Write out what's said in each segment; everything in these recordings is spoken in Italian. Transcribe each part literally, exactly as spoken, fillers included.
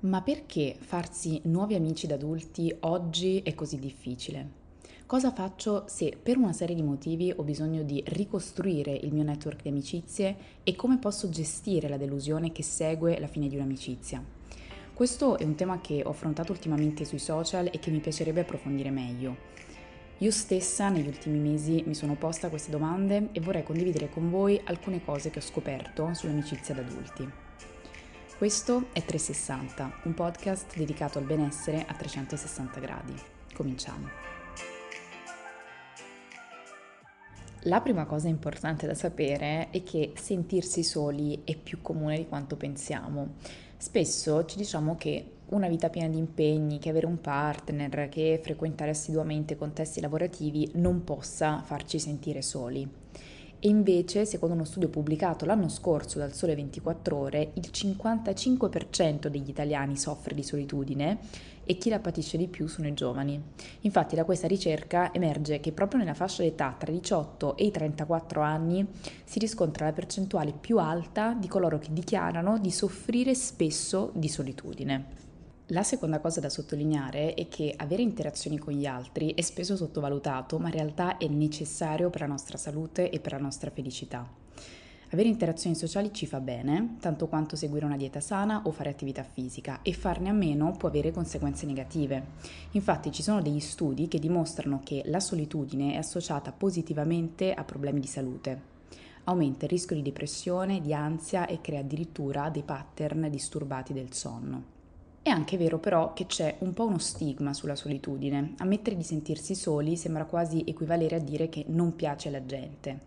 Ma perché farsi nuovi amici da adulti oggi è così difficile? Cosa faccio se per una serie di motivi ho bisogno di ricostruire il mio network di amicizie e come posso gestire la delusione che segue la fine di un'amicizia? Questo è un tema che ho affrontato ultimamente sui social e che mi piacerebbe approfondire meglio. Io stessa negli ultimi mesi mi sono posta queste domande e vorrei condividere con voi alcune cose che ho scoperto sull'amicizia da adulti. Questo è trecentosessanta, un podcast dedicato al benessere a trecentosessanta gradi. Cominciamo. La prima cosa importante da sapere è che sentirsi soli è più comune di quanto pensiamo. Spesso ci diciamo che una vita piena di impegni, che avere un partner, che frequentare assiduamente contesti lavorativi non possa farci sentire soli. E invece, secondo uno studio pubblicato l'anno scorso dal Sole ventiquattro Ore, il cinquantacinque per cento degli italiani soffre di solitudine e chi la patisce di più sono i giovani. Infatti da questa ricerca emerge che proprio nella fascia d'età tra i diciotto e i trentaquattro anni si riscontra la percentuale più alta di coloro che dichiarano di soffrire spesso di solitudine. La seconda cosa da sottolineare è che avere interazioni con gli altri è spesso sottovalutato, ma in realtà è necessario per la nostra salute e per la nostra felicità. Avere interazioni sociali ci fa bene, tanto quanto seguire una dieta sana o fare attività fisica, e farne a meno può avere conseguenze negative. Infatti ci sono degli studi che dimostrano che la solitudine è associata positivamente a problemi di salute. Aumenta il rischio di depressione, di ansia e crea addirittura dei pattern disturbati del sonno. È anche vero però che c'è un po' uno stigma sulla solitudine. Ammettere di sentirsi soli sembra quasi equivalere a dire che non piace alla gente.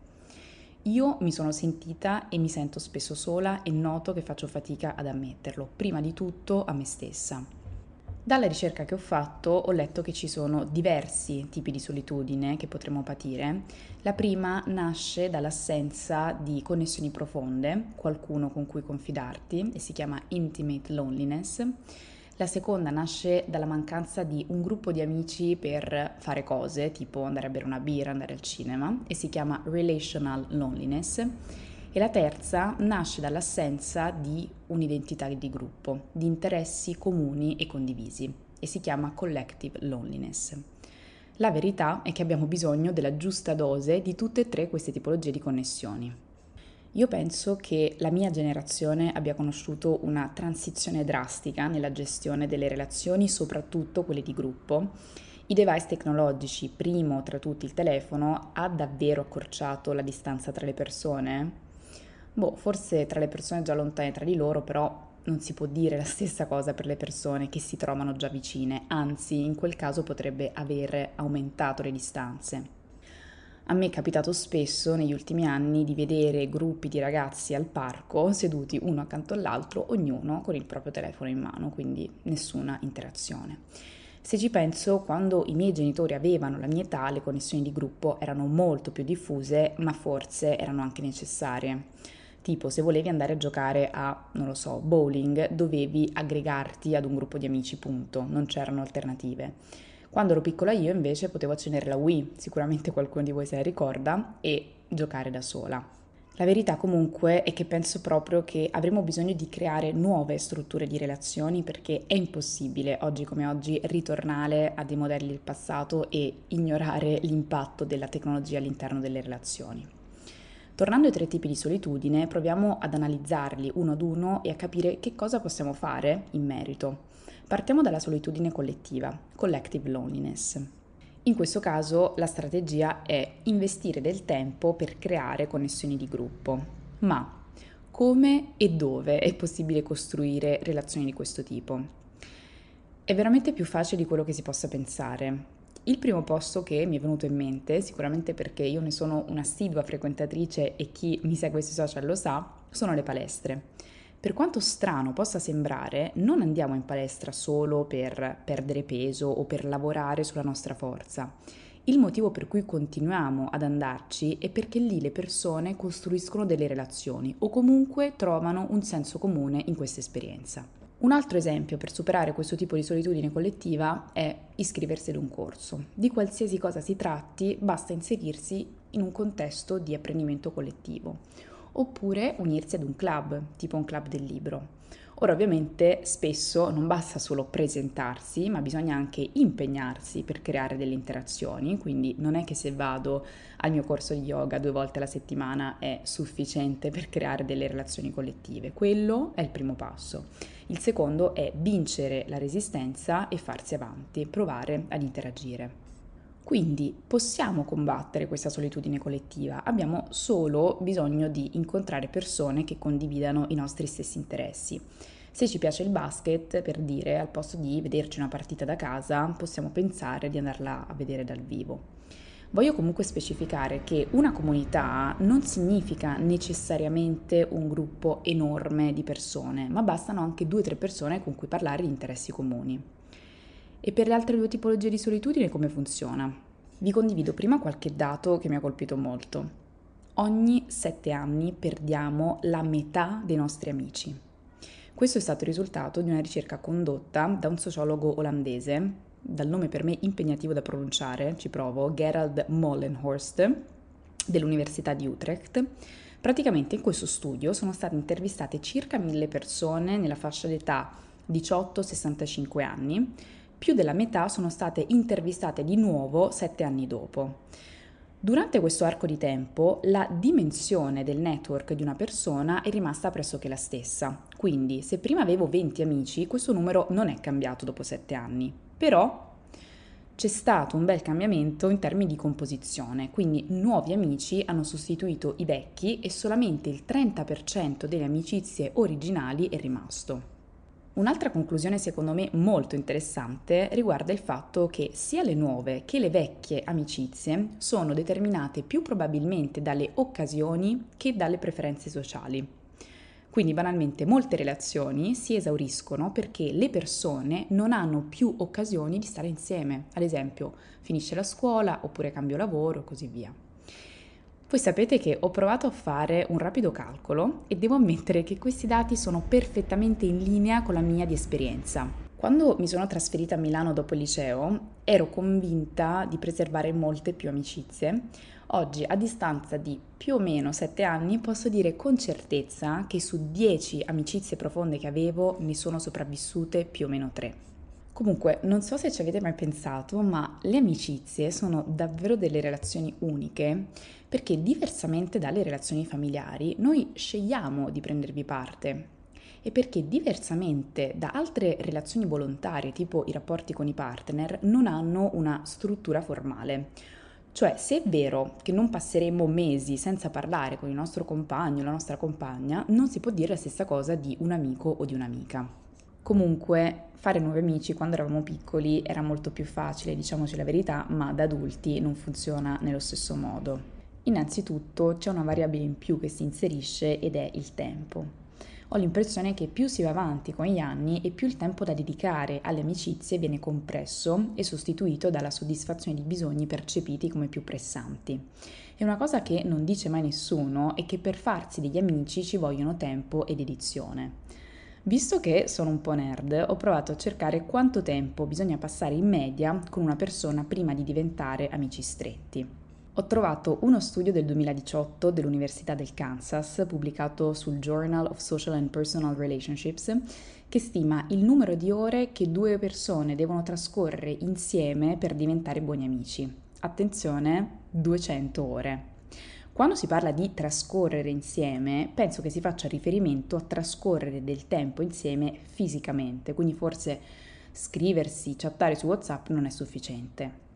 Io mi sono sentita e mi sento spesso sola e noto che faccio fatica ad ammetterlo, prima di tutto a me stessa. Dalla ricerca che ho fatto ho letto che ci sono diversi tipi di solitudine che potremmo patire. La prima nasce dall'assenza di connessioni profonde, qualcuno con cui confidarti, e si chiama intimate loneliness. La seconda nasce dalla mancanza di un gruppo di amici per fare cose, tipo andare a bere una birra, andare al cinema, e si chiama relational loneliness. E la terza nasce dall'assenza di un'identità di gruppo, di interessi comuni e condivisi, e si chiama collective loneliness. La verità è che abbiamo bisogno della giusta dose di tutte e tre queste tipologie di connessioni. Io penso che la mia generazione abbia conosciuto una transizione drastica nella gestione delle relazioni, soprattutto quelle di gruppo. I device tecnologici, primo tra tutti il telefono, ha davvero accorciato la distanza tra le persone? Boh, forse tra le persone già lontane tra di loro, però non si può dire la stessa cosa per le persone che si trovano già vicine, anzi in quel caso potrebbe aver aumentato le distanze. A me è capitato spesso negli ultimi anni di vedere gruppi di ragazzi al parco seduti uno accanto all'altro, ognuno con il proprio telefono in mano, quindi nessuna interazione. Se ci penso, quando i miei genitori avevano la mia età, le connessioni di gruppo erano molto più diffuse, ma forse erano anche necessarie. Tipo, se volevi andare a giocare a, non lo so, bowling, dovevi aggregarti ad un gruppo di amici, punto. Non c'erano alternative. Quando ero piccola io, invece, potevo accendere la Wii, sicuramente qualcuno di voi se la ricorda, e giocare da sola. La verità, comunque, è che penso proprio che avremo bisogno di creare nuove strutture di relazioni, perché è impossibile, oggi come oggi, ritornare a dei modelli del passato e ignorare l'impatto della tecnologia all'interno delle relazioni. Tornando ai tre tipi di solitudine, proviamo ad analizzarli uno ad uno e a capire che cosa possiamo fare in merito. Partiamo dalla solitudine collettiva, collective loneliness. In questo caso la strategia è investire del tempo per creare connessioni di gruppo. Ma come e dove è possibile costruire relazioni di questo tipo? È veramente più facile di quello che si possa pensare. Il primo posto che mi è venuto in mente, sicuramente perché io ne sono un'assidua frequentatrice e chi mi segue sui social lo sa, sono le palestre. Per quanto strano possa sembrare, non andiamo in palestra solo per perdere peso o per lavorare sulla nostra forza. Il motivo per cui continuiamo ad andarci è perché lì le persone costruiscono delle relazioni o comunque trovano un senso comune in questa esperienza. Un altro esempio per superare questo tipo di solitudine collettiva è iscriversi ad un corso. Di qualsiasi cosa si tratti, basta inserirsi in un contesto di apprendimento collettivo. Oppure unirsi ad un club, tipo un club del libro. Ora ovviamente spesso non basta solo presentarsi, ma bisogna anche impegnarsi per creare delle interazioni, quindi non è che se vado al mio corso di yoga due volte alla settimana è sufficiente per creare delle relazioni collettive. Quello è il primo passo. Il secondo è vincere la resistenza e farsi avanti, provare ad interagire. Quindi possiamo combattere questa solitudine collettiva, abbiamo solo bisogno di incontrare persone che condividano i nostri stessi interessi. Se ci piace il basket, per dire, al posto di vederci una partita da casa, possiamo pensare di andarla a vedere dal vivo. Voglio comunque specificare che una comunità non significa necessariamente un gruppo enorme di persone, ma bastano anche due o tre persone con cui parlare di interessi comuni. E per le altre due tipologie di solitudine come funziona? Vi condivido prima qualche dato che mi ha colpito molto. Ogni sette anni perdiamo la metà dei nostri amici. Questo è stato il risultato di una ricerca condotta da un sociologo olandese, dal nome per me impegnativo da pronunciare, ci provo, Gerald Molenhorst, dell'Università di Utrecht. Praticamente in questo studio sono state intervistate circa mille persone nella fascia d'età diciotto sessantacinque anni. Più della metà sono state intervistate di nuovo sette anni dopo. Durante questo arco di tempo la dimensione del network di una persona è rimasta pressoché la stessa. Quindi, se prima avevo venti amici, questo numero non è cambiato dopo sette anni. Però c'è stato un bel cambiamento in termini di composizione, quindi nuovi amici hanno sostituito i vecchi e solamente il trenta per cento delle amicizie originali è rimasto. Un'altra conclusione secondo me molto interessante riguarda il fatto che sia le nuove che le vecchie amicizie sono determinate più probabilmente dalle occasioni che dalle preferenze sociali. Quindi banalmente molte relazioni si esauriscono perché le persone non hanno più occasioni di stare insieme, ad esempio finisce la scuola oppure cambio lavoro e così via. Voi sapete che ho provato a fare un rapido calcolo e devo ammettere che questi dati sono perfettamente in linea con la mia di esperienza. Quando mi sono trasferita a Milano dopo il liceo, ero convinta di preservare molte più amicizie. Oggi, a distanza di più o meno sette anni, posso dire con certezza che su dieci amicizie profonde che avevo ne sono sopravvissute più o meno tre. Comunque, non so se ci avete mai pensato, ma le amicizie sono davvero delle relazioni uniche, perché diversamente dalle relazioni familiari noi scegliamo di prendervi parte e perché diversamente da altre relazioni volontarie, tipo i rapporti con i partner, non hanno una struttura formale. Cioè, se è vero che non passeremo mesi senza parlare con il nostro compagno o la nostra compagna, non si può dire la stessa cosa di un amico o di un'amica. Comunque, fare nuovi amici quando eravamo piccoli era molto più facile, diciamoci la verità, ma da adulti non funziona nello stesso modo. Innanzitutto c'è una variabile in più che si inserisce ed è il tempo. Ho l'impressione che più si va avanti con gli anni e più il tempo da dedicare alle amicizie viene compresso e sostituito dalla soddisfazione di bisogni percepiti come più pressanti. E una cosa che non dice mai nessuno è che per farsi degli amici ci vogliono tempo ed dedizione. Visto che sono un po' nerd, ho provato a cercare quanto tempo bisogna passare in media con una persona prima di diventare amici stretti. Ho trovato uno studio del duemiladiciotto dell'Università del Kansas, pubblicato sul Journal of Social and Personal Relationships, che stima il numero di ore che due persone devono trascorrere insieme per diventare buoni amici. Attenzione, duecento ore. Quando si parla di trascorrere insieme, penso che si faccia riferimento a trascorrere del tempo insieme fisicamente, quindi forse scriversi, chattare su WhatsApp non è sufficiente.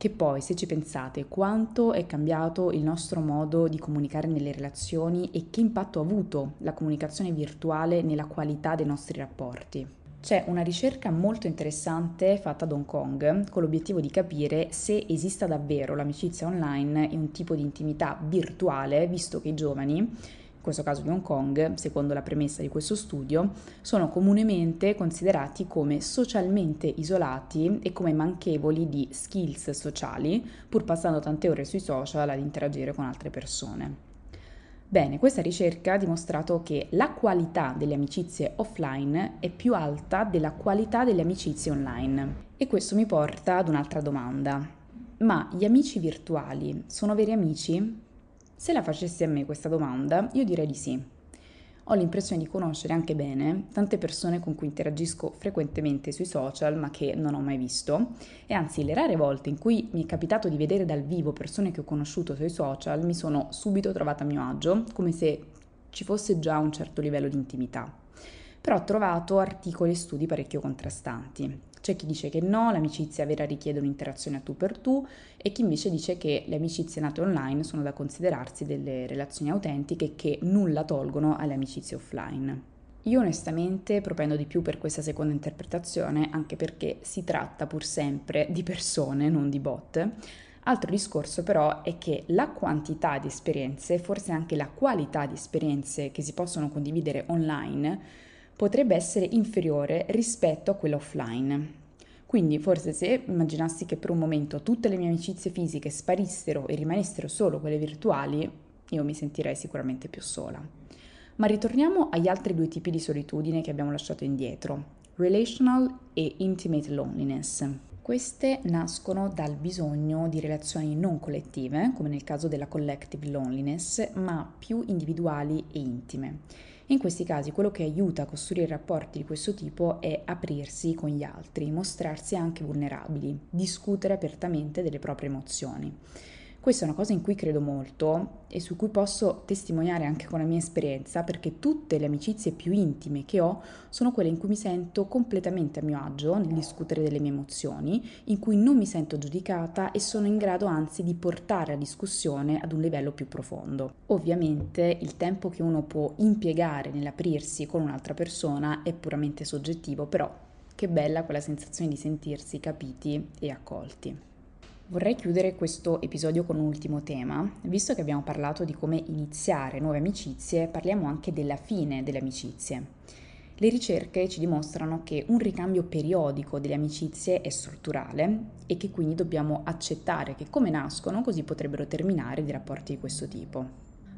Che poi, se ci pensate, quanto è cambiato il nostro modo di comunicare nelle relazioni e che impatto ha avuto la comunicazione virtuale nella qualità dei nostri rapporti? C'è una ricerca molto interessante fatta ad Hong Kong con l'obiettivo di capire se esista davvero l'amicizia online e un tipo di intimità virtuale, visto che i giovani in questo caso di Hong Kong, secondo la premessa di questo studio, sono comunemente considerati come socialmente isolati e come manchevoli di skills sociali, pur passando tante ore sui social ad interagire con altre persone. Bene, questa ricerca ha dimostrato che la qualità delle amicizie offline è più alta della qualità delle amicizie online. E questo mi porta ad un'altra domanda. Ma gli amici virtuali sono veri amici? Se la facessi a me questa domanda, io direi di sì. Ho l'impressione di conoscere anche bene tante persone con cui interagisco frequentemente sui social ma che non ho mai visto, e anzi le rare volte in cui mi è capitato di vedere dal vivo persone che ho conosciuto sui social mi sono subito trovata a mio agio, come se ci fosse già un certo livello di intimità. Però ho trovato articoli e studi parecchio contrastanti. C'è chi dice che no, l'amicizia vera richiede un'interazione a tu per tu, e chi invece dice che le amicizie nate online sono da considerarsi delle relazioni autentiche che nulla tolgono alle amicizie offline. Io onestamente propendo di più per questa seconda interpretazione, anche perché si tratta pur sempre di persone, non di bot. Altro discorso però è che la quantità di esperienze, forse anche la qualità di esperienze che si possono condividere online, potrebbe essere inferiore rispetto a quella offline. Quindi forse se immaginassi che per un momento tutte le mie amicizie fisiche sparissero e rimanessero solo quelle virtuali, io mi sentirei sicuramente più sola. Ma ritorniamo agli altri due tipi di solitudine che abbiamo lasciato indietro, relational e intimate loneliness. Queste nascono dal bisogno di relazioni non collettive, come nel caso della collective loneliness, ma più individuali e intime. In questi casi quello che aiuta a costruire rapporti di questo tipo è aprirsi con gli altri, mostrarsi anche vulnerabili, discutere apertamente delle proprie emozioni. Questa è una cosa in cui credo molto e su cui posso testimoniare anche con la mia esperienza, perché tutte le amicizie più intime che ho sono quelle in cui mi sento completamente a mio agio nel discutere delle mie emozioni, in cui non mi sento giudicata e sono in grado anzi di portare la discussione ad un livello più profondo. Ovviamente il tempo che uno può impiegare nell'aprirsi con un'altra persona è puramente soggettivo, però che bella quella sensazione di sentirsi capiti e accolti. Vorrei chiudere questo episodio con un ultimo tema. Visto che abbiamo parlato di come iniziare nuove amicizie, parliamo anche della fine delle amicizie. Le ricerche ci dimostrano che un ricambio periodico delle amicizie è strutturale e che quindi dobbiamo accettare che come nascono così potrebbero terminare dei rapporti di questo tipo.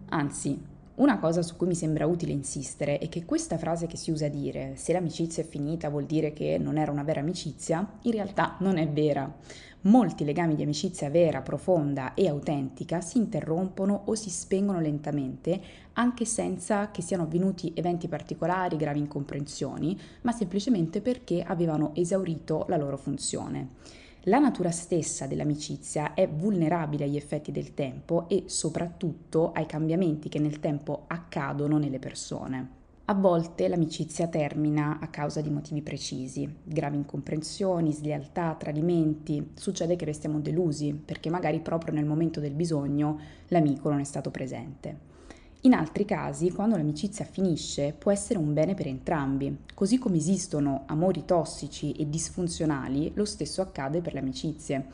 Anzi, una cosa su cui mi sembra utile insistere è che questa frase che si usa a dire "se l'amicizia è finita vuol dire che non era una vera amicizia" in realtà non è vera. Molti legami di amicizia vera, profonda e autentica si interrompono o si spengono lentamente, anche senza che siano avvenuti eventi particolari, gravi incomprensioni, ma semplicemente perché avevano esaurito la loro funzione. La natura stessa dell'amicizia è vulnerabile agli effetti del tempo e soprattutto ai cambiamenti che nel tempo accadono nelle persone. A volte l'amicizia termina a causa di motivi precisi, gravi incomprensioni, slealtà, tradimenti. Succede che restiamo delusi perché magari proprio nel momento del bisogno l'amico non è stato presente. In altri casi, quando l'amicizia finisce, può essere un bene per entrambi. Così come esistono amori tossici e disfunzionali, lo stesso accade per le amicizie.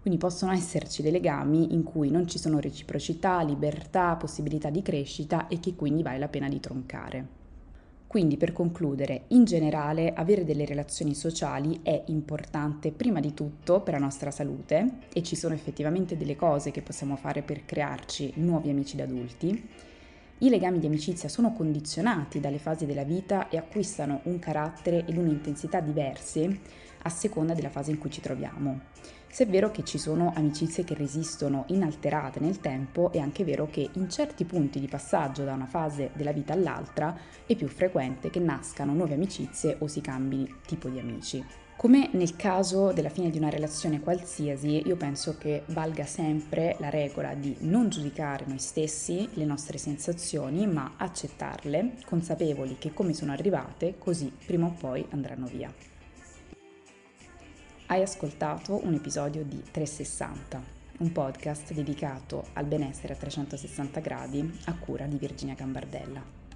Quindi possono esserci dei legami in cui non ci sono reciprocità, libertà, possibilità di crescita e che quindi vale la pena di troncare. Quindi, per concludere, in generale avere delle relazioni sociali è importante prima di tutto per la nostra salute, e ci sono effettivamente delle cose che possiamo fare per crearci nuovi amici da adulti. I legami di amicizia sono condizionati dalle fasi della vita e acquistano un carattere ed un'intensità diversi a seconda della fase in cui ci troviamo. Se è vero che ci sono amicizie che resistono inalterate nel tempo, è anche vero che in certi punti di passaggio da una fase della vita all'altra è più frequente che nascano nuove amicizie o si cambi tipo di amici. Come nel caso della fine di una relazione qualsiasi, io penso che valga sempre la regola di non giudicare noi stessi, le nostre sensazioni, ma accettarle, consapevoli che come sono arrivate, così prima o poi andranno via. Hai ascoltato un episodio di trecentosessanta, un podcast dedicato al benessere a trecentosessanta gradi a cura di Virginia Gambardella.